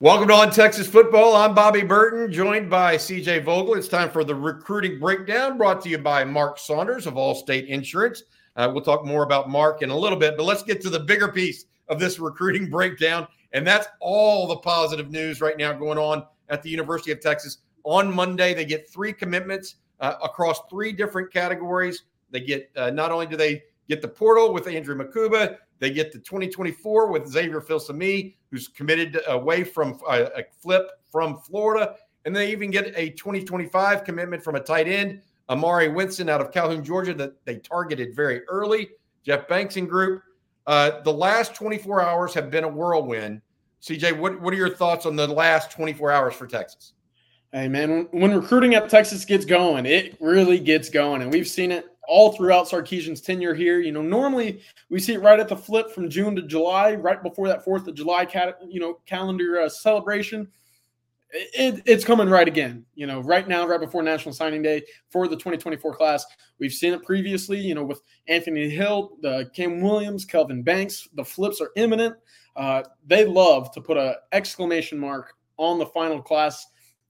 Welcome to On Texas Football. I'm Bobby Burton, joined by CJ Vogel. It's time for the recruiting breakdown brought to you by Mark Saunders of Allstate Insurance. We'll talk more about Mark in a little bit, but let's get to the bigger piece of this recruiting breakdown, and that's all the positive news right now going on at the University of Texas. On Monday, they get three commitments across three different categories. They get not only do they get the portal with Andrew Makuba, they get the 2024 with Xavier Filsaime, who's committed away from a flip from Florida. And they even get a 2025 commitment from a tight end, Amari Winston out of Calhoun, Georgia, that they targeted very early. Jeff Banks and group. The last 24 hours have been a whirlwind. CJ, what are your thoughts on the last 24 hours for Texas? Hey, man, when recruiting at Texas gets going, it really gets going. And we've seen it all throughout Sarkisian's tenure here. You know, normally we see it right at the flip from June to July, right before that 4th of July, calendar celebration. It's coming right again, you know, right now, right before National Signing Day for the 2024 class. We've seen it previously, you know, with Anthony Hill, Cam Williams, Kelvin Banks. The flips are imminent. They love to put an exclamation mark on the final class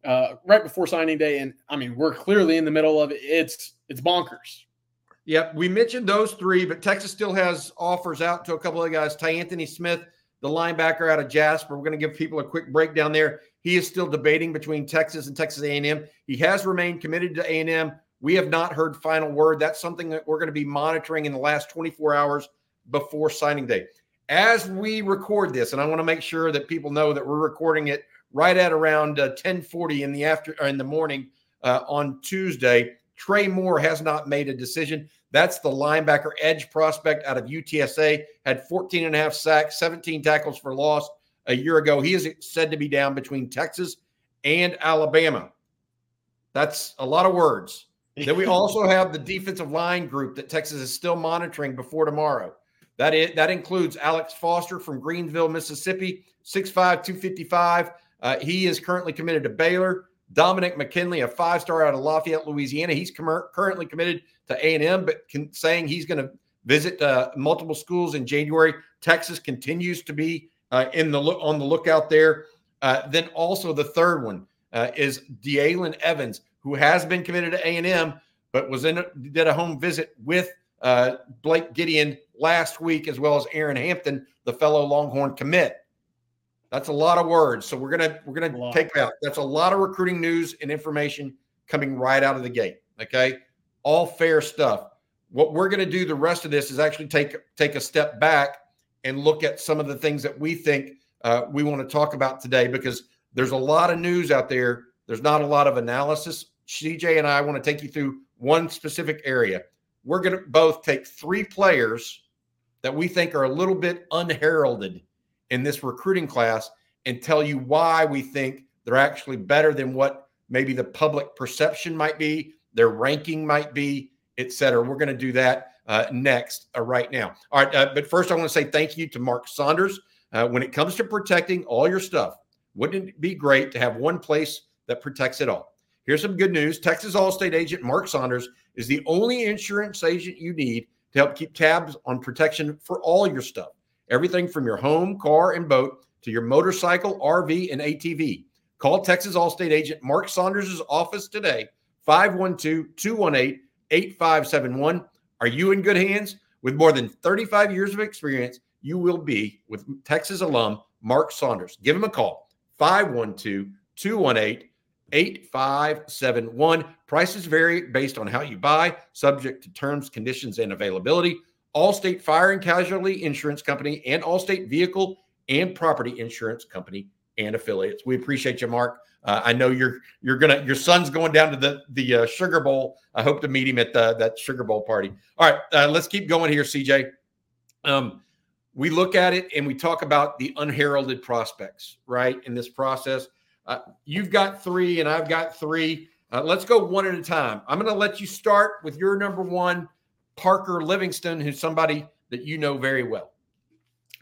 right before signing day. And, I mean, we're clearly in the middle of it. It's bonkers. Yep, we mentioned those three, but Texas still has offers out to a couple of guys. Ty Anthony Smith, the linebacker out of Jasper. We're going to give people a quick breakdown there. He is still debating between Texas and Texas A&M. He has remained committed to A&M. We have not heard final word. That's something that we're going to be monitoring in the last 24 hours before signing day. As we record this, and I want to make sure that people know that we're recording it right at around 10:40 in the morning on Tuesday. Trey Moore has not made a decision. That's the linebacker edge prospect out of UTSA, had 14 and a half sacks, 17 tackles for loss a year ago. He is said to be down between Texas and Alabama. That's a lot of words. Then we also have the defensive line group that Texas is still monitoring before tomorrow. That includes Alex Foster from Greenville, Mississippi, 6'5", 255. He is currently committed to Baylor. Dominic McKinley, a five-star out of Lafayette, Louisiana. He's currently committed to A&M, but saying he's going to visit multiple schools in January. Texas continues to be on the lookout there. Then also the third one is De'Alen Evans, who has been committed to A&M, but did a home visit with Blake Gideon last week, as well as Aaron Hampton, the fellow Longhorn commit. That's a lot of words. So we're gonna take out. That's a lot of recruiting news and information coming right out of the gate. Okay, all fair stuff. What we're gonna do the rest of this is actually take a step back and look at some of the things that we think we want to talk about today, because there's a lot of news out there. There's not a lot of analysis. CJ and I want to take you through one specific area. We're gonna both take three players that we think are a little bit unheralded in this recruiting class and tell you why we think they're actually better than what maybe the public perception might be, their ranking might be, et cetera. We're going to do that next right now. All right, but first I want to say thank you to Mark Saunders. When it comes to protecting all your stuff, wouldn't it be great to have one place that protects it all? Here's some good news. Texas Allstate agent Mark Saunders is the only insurance agent you need to help keep tabs on protection for all your stuff. Everything from your home, car, and boat to your motorcycle, RV, and ATV. Call Texas Allstate agent Mark Saunders' office today, 512-218-8571. Are you in good hands? With more than 35 years of experience, you will be with Texas alum Mark Saunders. Give him a call, 512-218-8571. Prices vary based on how you buy, subject to terms, conditions, and availability. Allstate Fire and Casualty Insurance Company and Allstate Vehicle and Property Insurance Company and affiliates. We appreciate you, Mark. I know your son's going down to the Sugar Bowl. I hope to meet him at that Sugar Bowl party. All right, let's keep going here, CJ. We look at it and we talk about the unheralded prospects, right? In this process, you've got three and I've got three. Let's go one at a time. I'm going to let you start with your number one, Parker Livingstone, who's somebody that you know very well.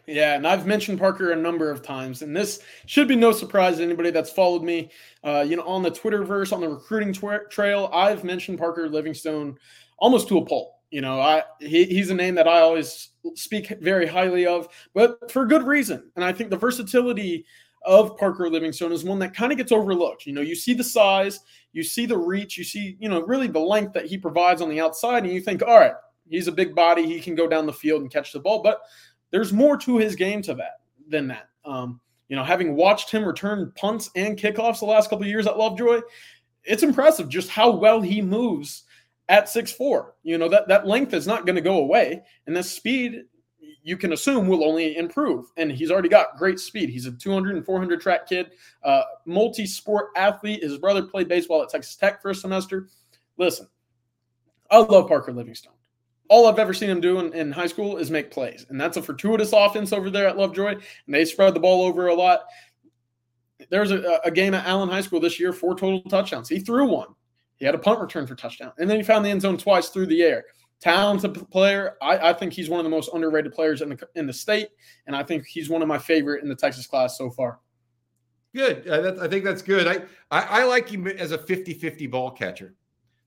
Yeah, and I've mentioned Parker a number of times, and this should be no surprise to anybody that's followed me. On the Twitterverse, on the recruiting trail, I've mentioned Parker Livingstone almost to a pulp. You know, he's a name that I always speak very highly of, but for good reason. And I think the versatility of Parker Livingstone is one that kind of gets overlooked. You know, you see the size, you see the reach, you see, you know, really the length that he provides on the outside, and you think, all right, he's a big body, he can go down the field and catch the ball. But there's more to his game to that than that. You know, having watched him return punts and kickoffs the last couple of years at Lovejoy, it's impressive just how well he moves at 6'4". You know, that length is not going to go away, and that speed you can assume will only improve. And he's already got great speed. He's a 200 and 400 track kid, multi-sport athlete. His brother played baseball at Texas Tech for a semester. Listen, I love Parker Livingstone. All I've ever seen him do in high school is make plays. And that's a fortuitous offense over there at Lovejoy. And they spread the ball over a lot. There's a game at Allen High School this year, 4 total touchdowns. He threw one. He had a punt return for touchdown. And then he found the end zone twice through the air. Talented player. I think he's one of the most underrated players in the state. And I think he's one of my favorite in the Texas class so far. Good. I think that's good. I like him as a 50-50 ball catcher.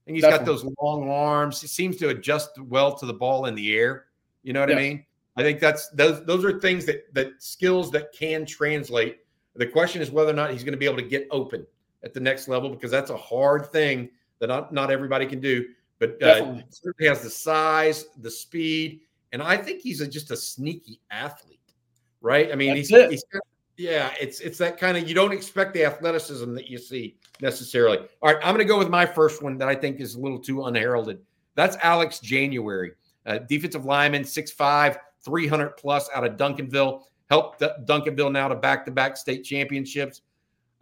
And he's definitely got those long arms. He seems to adjust well to the ball in the air. You know what I mean? I think that's those are things that skills that can translate. The question is whether or not he's going to be able to get open at the next level, because that's a hard thing that not everybody can do. But certainly has the size, the speed, and I think he's just a sneaky athlete, right? I mean, it's that kind of, you don't expect the athleticism that you see necessarily. All right, I'm going to go with my first one that I think is a little too unheralded. That's Alex January, defensive lineman, 6'5", 300 plus out of Duncanville, helped Duncanville now to back-to-back state championships.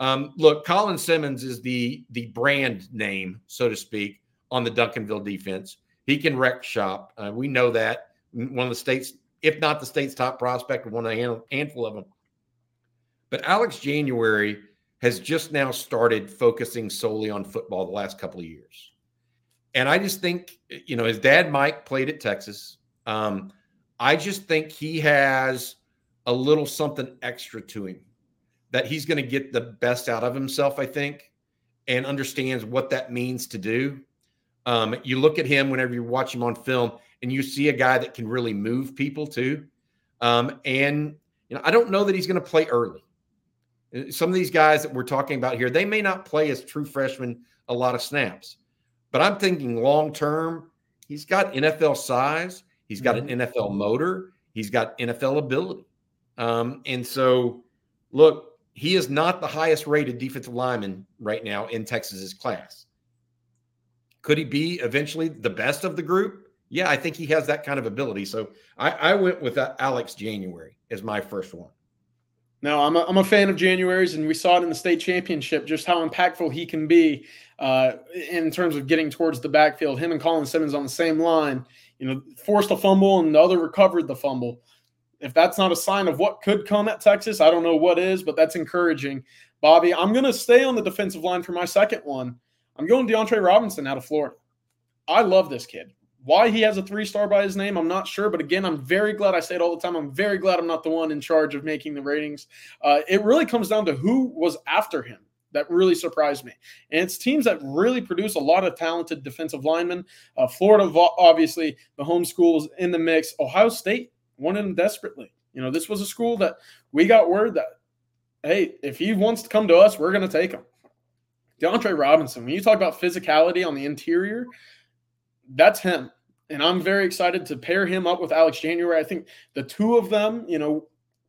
Look, Colin Simmons is the brand name, so to speak, on the Duncanville defense. He can wreck shop. We know that. One of the state's, if not the state's top prospect, one of a handful of them. But Alex January has just now started focusing solely on football the last couple of years. And I just think, you know, his dad, Mike, played at Texas. I just think he has a little something extra to him, that he's going to get the best out of himself, I think, and understands what that means to do. You look at him whenever you watch him on film, and you see a guy that can really move people too. And you know, I don't know that he's going to play early. Some of these guys that we're talking about here, they may not play as true freshmen a lot of snaps, but I'm thinking long term, he's got NFL size, he's got an NFL motor, he's got NFL ability, and so look, he is not the highest rated defensive lineman right now in Texas's class. Could he be eventually the best of the group? Yeah, I think he has that kind of ability. So I went with Alex January as my first one. No, I'm a fan of January's, and we saw it in the state championship, just how impactful he can be in terms of getting towards the backfield. Him and Colin Simmons on the same line, you know, forced a fumble and the other recovered the fumble. If that's not a sign of what could come at Texas, I don't know what is, but that's encouraging. Bobby, I'm going to stay on the defensive line for my second one. I'm going DeAndre Robinson out of Florida. I love this kid. Why he has a 3-star by his name, I'm not sure. But again, I'm very glad, I say it all the time, I'm very glad I'm not the one in charge of making the ratings. It really comes down to who was after him that really surprised me. And it's teams that really produce a lot of talented defensive linemen. Florida, obviously, the home school is in the mix. Ohio State wanted him desperately. You know, this was a school that we got word that, hey, if he wants to come to us, we're going to take him. DeAndre Robinson, when you talk about physicality on the interior, that's him. And I'm very excited to pair him up with Alex January. I think the two of them, you know,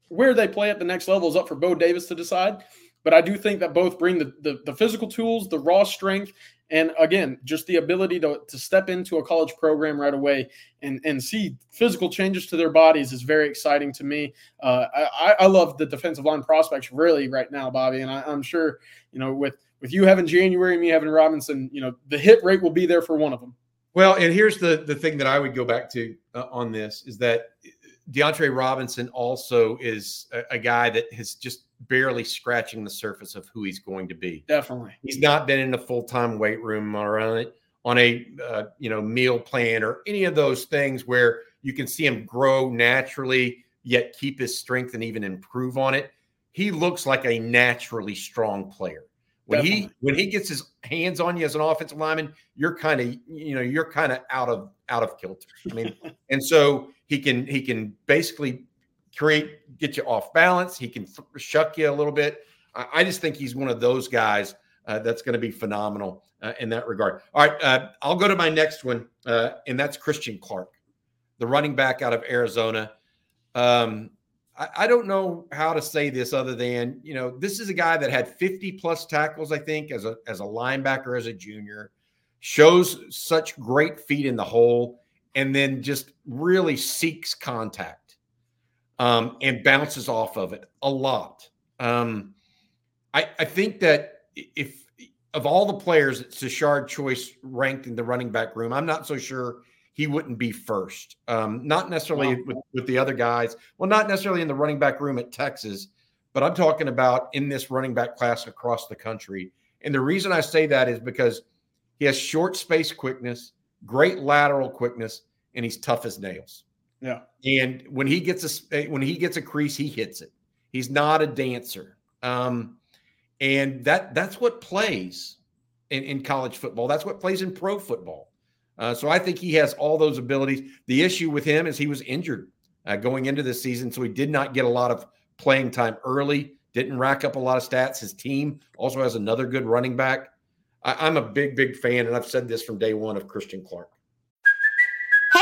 where they play at the next level is up for Bo Davis to decide. But I do think that both bring the physical tools, the raw strength, and, again, just the ability to step into a college program right away and see physical changes to their bodies is very exciting to me. I love the defensive line prospects really right now, Bobby, and I'm sure, you know, with you having January and me having Robinson, you know, the hit rate will be there for one of them. Well, and here's the thing that I would go back to on this is that DeAndre Robinson also is a guy that has just barely scratching the surface of who he's going to be. Definitely. He's not been in a full-time weight room or on a meal plan or any of those things where you can see him grow naturally, yet keep his strength and even improve on it. He looks like a naturally strong player. When he gets his hands on you as an offensive lineman, you're kind of out of kilter. I mean, and so he can basically get you off balance. He can shuck you a little bit. I just think he's one of those guys that's going to be phenomenal in that regard. All right, I'll go to my next one, and that's Christian Clark, the running back out of Arizona. I don't know how to say this other than, you know, this is a guy that had 50-plus tackles, I think, as a linebacker, as a junior, shows such great feet in the hole, and then just really seeks contact and bounces off of it a lot. I think that if of all the players that Seshard Choice ranked in the running back room, I'm not so sure he wouldn't be first. Not necessarily with the other guys. Well, not necessarily in the running back room at Texas, but I'm talking about in this running back class across the country. And the reason I say that is because he has short space quickness, great lateral quickness, and he's tough as nails. Yeah. And when he gets a crease, he hits it. He's not a dancer. And that's what plays in college football. That's what plays in pro football. So I think he has all those abilities. The issue with him is he was injured going into this season, so he did not get a lot of playing time early, didn't rack up a lot of stats. His team also has another good running back. I'm a big, big fan, and I've said this from day one, of Christian Clark. Hey,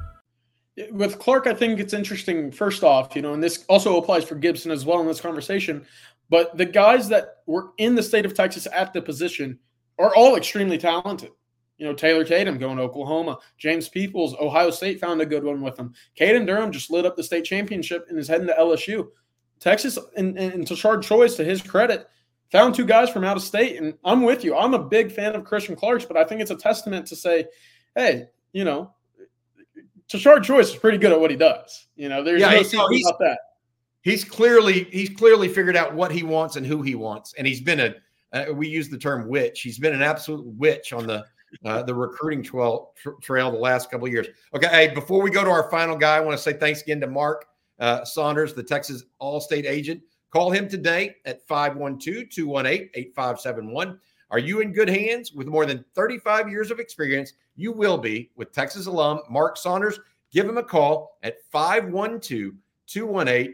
With Clark, I think it's interesting, first off, you know, and this also applies for Gibson as well in this conversation, but the guys that were in the state of Texas at the position are all extremely talented. You know, Taylor Tatum going to Oklahoma, James Peoples, Ohio State found a good one with him. Caden Durham just lit up the state championship and is heading to LSU. Texas, and Seshard Choice, to his credit, found two guys from out of state, and I'm with you. I'm a big fan of Christian Clark, but I think it's a testament to say, hey, you know, Seshard Choice is pretty good at what he does. You know, there's no secret about that. He's clearly figured out what he wants and who he wants, and he's been we use the term witch. He's been an absolute witch on the recruiting trail the last couple of years. Okay, hey, before we go to our final guy, I want to say thanks again to Mark Saunders, the Texas All-State agent. Call him today at 512-218-8571. Are you in good hands? With more than 35 years of experience, you will be with Texas alum Mark Saunders. Give him a call at 512-218-8571.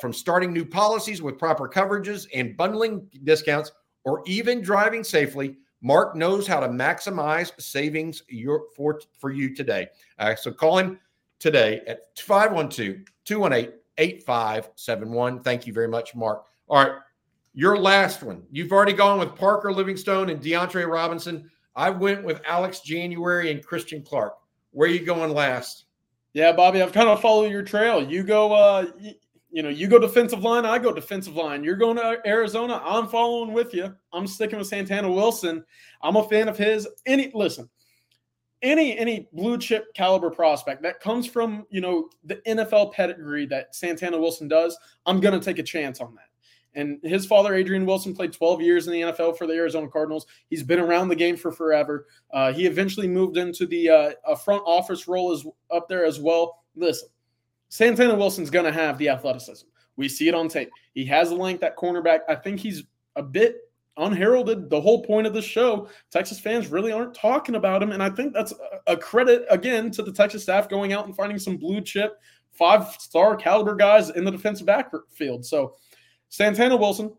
From starting new policies with proper coverages and bundling discounts, or even driving safely, Mark knows how to maximize savings for you today. So call him today at 512-218-8571. Thank you very much, Mark. All right. Your last one. You've already gone with Parker Livingstone and DeAndre Robinson. I went with Alex January and Christian Clark. Where are you going last? Yeah, Bobby, I've kind of followed your trail. You go, you go defensive line. I go defensive line. You're going to Arizona. I'm following with you. I'm sticking with Santana Wilson. I'm a fan of his. Any blue chip caliber prospect that comes from, you know, the NFL pedigree that Santana Wilson does, I'm going to take a chance on that. And his father, Adrian Wilson, played 12 years in the NFL for the Arizona Cardinals. He's been around the game for forever. He eventually moved into the a front office role up there as well. Listen, Santana Wilson's going to have the athleticism. We see it on tape. He has the length at cornerback. I think he's a bit unheralded. The whole point of this show, Texas fans really aren't talking about him, and I think that's a credit, again, to the Texas staff going out and finding some blue-chip, five-star caliber guys in the defensive backfield. So, Santana Wilson,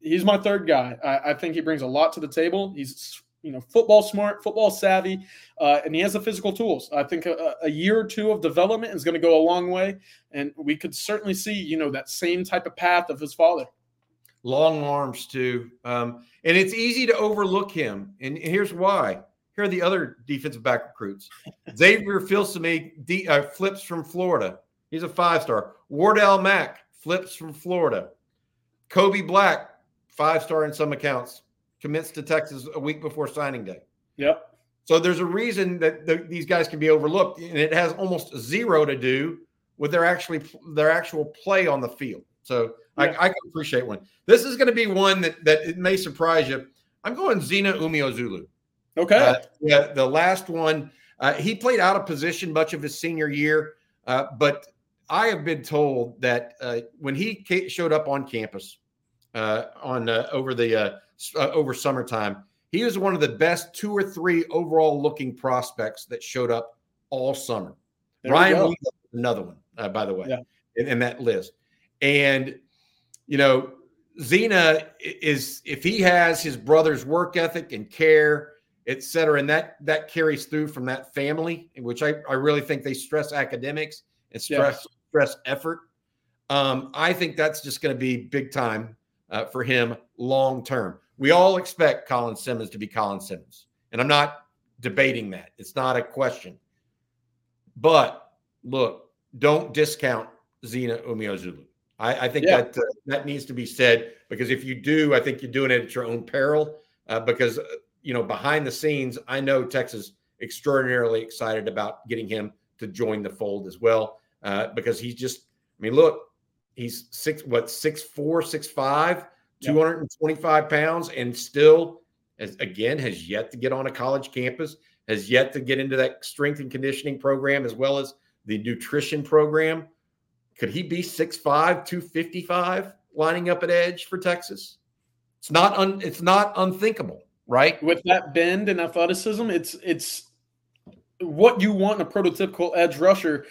he's my third guy. I think he brings a lot to the table. He's, you know, football smart, football savvy, and he has the physical tools. I think a year or two of development is going to go a long way, and we could certainly see, you know, that same type of path of his father. Long arms, too. And it's easy to overlook him, and here's why. Here are the other defensive back recruits. Xavier Filsaime flips from Florida. He's a five-star. Wardell Mack. Flips from Florida. Kobe Black, five-star in some accounts, commits to Texas a week before signing day. Yep. So there's a reason that these guys can be overlooked, and it has almost zero to do with their actual play on the field. So yeah. I can appreciate one. This is going to be one that it may surprise you. I'm going Zina Umeozulu. Okay. The last one, he played out of position much of his senior year, but I have been told that when he showed up on campus over summertime, he was one of the best 2 or 3 overall looking prospects that showed up all summer. Ryan, another one, by the way, yeah. in that list. And, you know, Zina is, if he has his brother's work ethic and care, et cetera, and that carries through from that family, which I really think they stress academics and stress effort. I think that's just going to be big time for him long term. We all expect Colin Simmons to be Colin Simmons, and I'm not debating that. It's not a question. But, look, don't discount Zina Umeozulu. I think that needs to be said, because if you do, I think you're doing it at your own peril because, you know, behind the scenes, I know Texas is extraordinarily excited about getting him to join the fold as well because he's just – I mean, look, he's 6'4", 6'5", 225 pounds, and still, has yet to get on a college campus, has yet to get into that strength and conditioning program as well as the nutrition program. Could he be 6'5", 255 lining up at edge for Texas? It's not unthinkable, right? With that bend and athleticism, it's what you want in a prototypical edge rusher.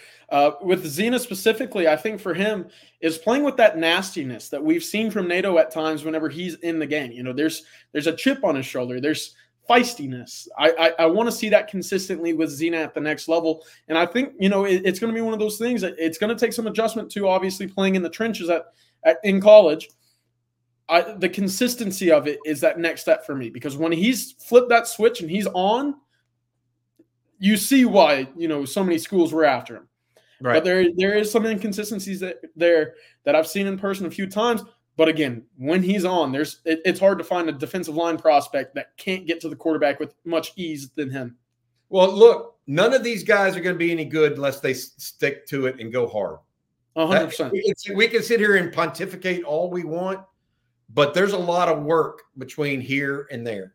With Zina specifically, I think for him is playing with that nastiness that we've seen from Nato at times whenever he's in the game. You know, there's a chip on his shoulder. There's feistiness. I want to see that consistently with Zina at the next level. And I think, you know, it's going to be one of those things that it's going to take some adjustment to, obviously, playing in the trenches in college. The consistency of it is that next step for me, because when he's flipped that switch and he's on, you see why, you know, so many schools were after him. Right. But there is some inconsistencies that I've seen in person a few times. But again, when he's on, it's hard to find a defensive line prospect that can't get to the quarterback with much ease than him. Well, look, none of these guys are going to be any good unless they stick to it and go hard. 100%. We can sit here and pontificate all we want, but there's a lot of work between here and there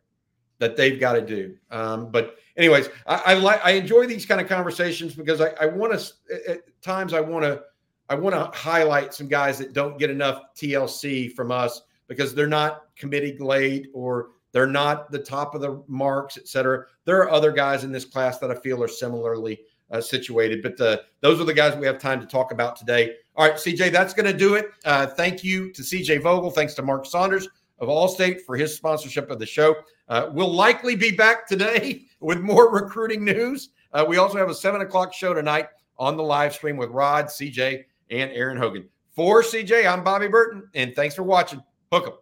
that they've got to do. But anyways, I enjoy these kind of conversations because I want to – at times I want to highlight some guys that don't get enough TLC from us because they're not committed late or they're not the top of the marks, et cetera. There are other guys in this class that I feel are similarly situated, but those are the guys we have time to talk about today. All right, CJ, that's going to do it. Thank you to CJ Vogel. Thanks to Mark Saunders of Allstate for his sponsorship of the show. We'll likely be back today with more recruiting news. We also have a 7:00 show tonight on the live stream with Rod, CJ, and Aaron Hogan. For CJ, I'm Bobby Burton, and thanks for watching. Hook 'em.